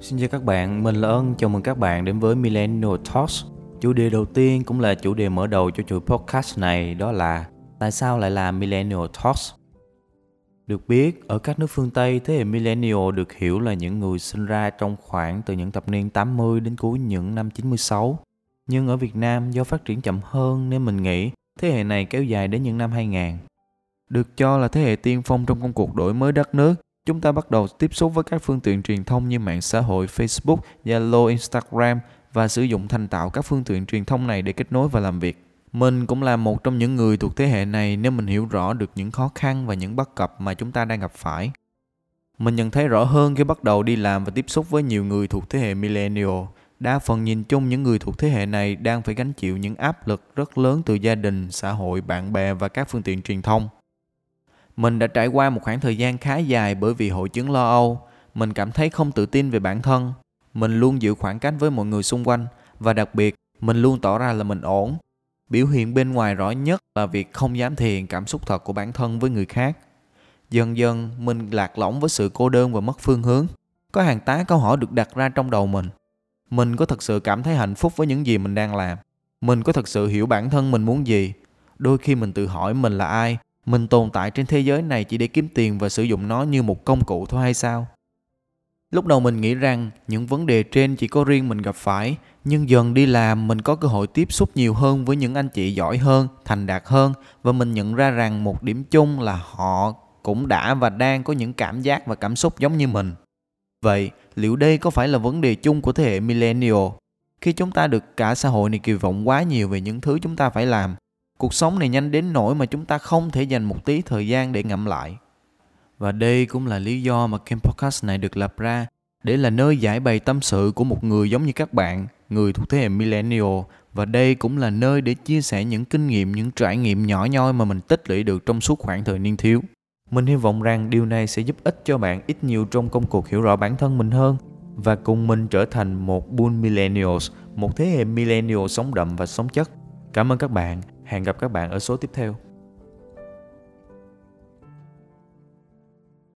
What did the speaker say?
Xin chào các bạn, mình là Ân, chào mừng các bạn đến với Millennial Talks. Chủ đề đầu tiên cũng là chủ đề mở đầu cho chuỗi podcast này, đó là tại sao lại là Millennial Talks? Được biết, ở các nước phương Tây, thế hệ Millennial được hiểu là những người sinh ra trong khoảng từ những thập niên 80 đến cuối những năm 96. Nhưng ở Việt Nam, do phát triển chậm hơn nên mình nghĩ thế hệ này kéo dài đến những năm 2000. Được cho là thế hệ tiên phong trong công cuộc đổi mới đất nước, chúng ta bắt đầu tiếp xúc với các phương tiện truyền thông như mạng xã hội Facebook, Zalo, Instagram và sử dụng thành tạo các phương tiện truyền thông này để kết nối và làm việc. Mình cũng là một trong những người thuộc thế hệ này nên mình hiểu rõ được những khó khăn và những bất cập mà chúng ta đang gặp phải. Mình nhận thấy rõ hơn khi bắt đầu đi làm và tiếp xúc với nhiều người thuộc thế hệ Millennial. Đa phần nhìn chung những người thuộc thế hệ này đang phải gánh chịu những áp lực rất lớn từ gia đình, xã hội, bạn bè và các phương tiện truyền thông. Mình đã trải qua một khoảng thời gian khá dài bởi vì hội chứng lo âu. Mình cảm thấy không tự tin về bản thân. Mình luôn giữ khoảng cách với mọi người xung quanh. Và đặc biệt, mình luôn tỏ ra là mình ổn. Biểu hiện bên ngoài rõ nhất là việc không dám thể hiện cảm xúc thật của bản thân với người khác. Dần dần, mình lạc lõng với sự cô đơn và mất phương hướng. Có hàng tá câu hỏi được đặt ra trong đầu mình. Mình có thật sự cảm thấy hạnh phúc với những gì mình đang làm? Mình có thật sự hiểu bản thân mình muốn gì? Đôi khi mình tự hỏi mình là ai? Mình tồn tại trên thế giới này chỉ để kiếm tiền và sử dụng nó như một công cụ thôi hay sao? Lúc đầu mình nghĩ rằng những vấn đề trên chỉ có riêng mình gặp phải, nhưng dần đi làm mình có cơ hội tiếp xúc nhiều hơn với những anh chị giỏi hơn, thành đạt hơn và mình nhận ra rằng một điểm chung là họ cũng đã và đang có những cảm giác và cảm xúc giống như mình. Vậy, liệu đây có phải là vấn đề chung của thế hệ Millennial? Khi chúng ta được cả xã hội này kỳ vọng quá nhiều về những thứ chúng ta phải làm, cuộc sống này nhanh đến nỗi mà chúng ta không thể dành một tí thời gian để ngẫm lại. Và đây cũng là lý do mà kênh podcast này được lập ra để là nơi giải bày tâm sự của một người giống như các bạn, người thuộc thế hệ Millennial. Và đây cũng là nơi để chia sẻ những kinh nghiệm, những trải nghiệm nhỏ nhoi mà mình tích lũy được trong suốt khoảng thời niên thiếu. Mình hy vọng rằng điều này sẽ giúp ích cho bạn ít nhiều trong công cuộc hiểu rõ bản thân mình hơn và cùng mình trở thành một Bull Millennials, một thế hệ Millennial sống đậm và sống chất. Cảm ơn các bạn. Hẹn gặp các bạn ở số tiếp theo.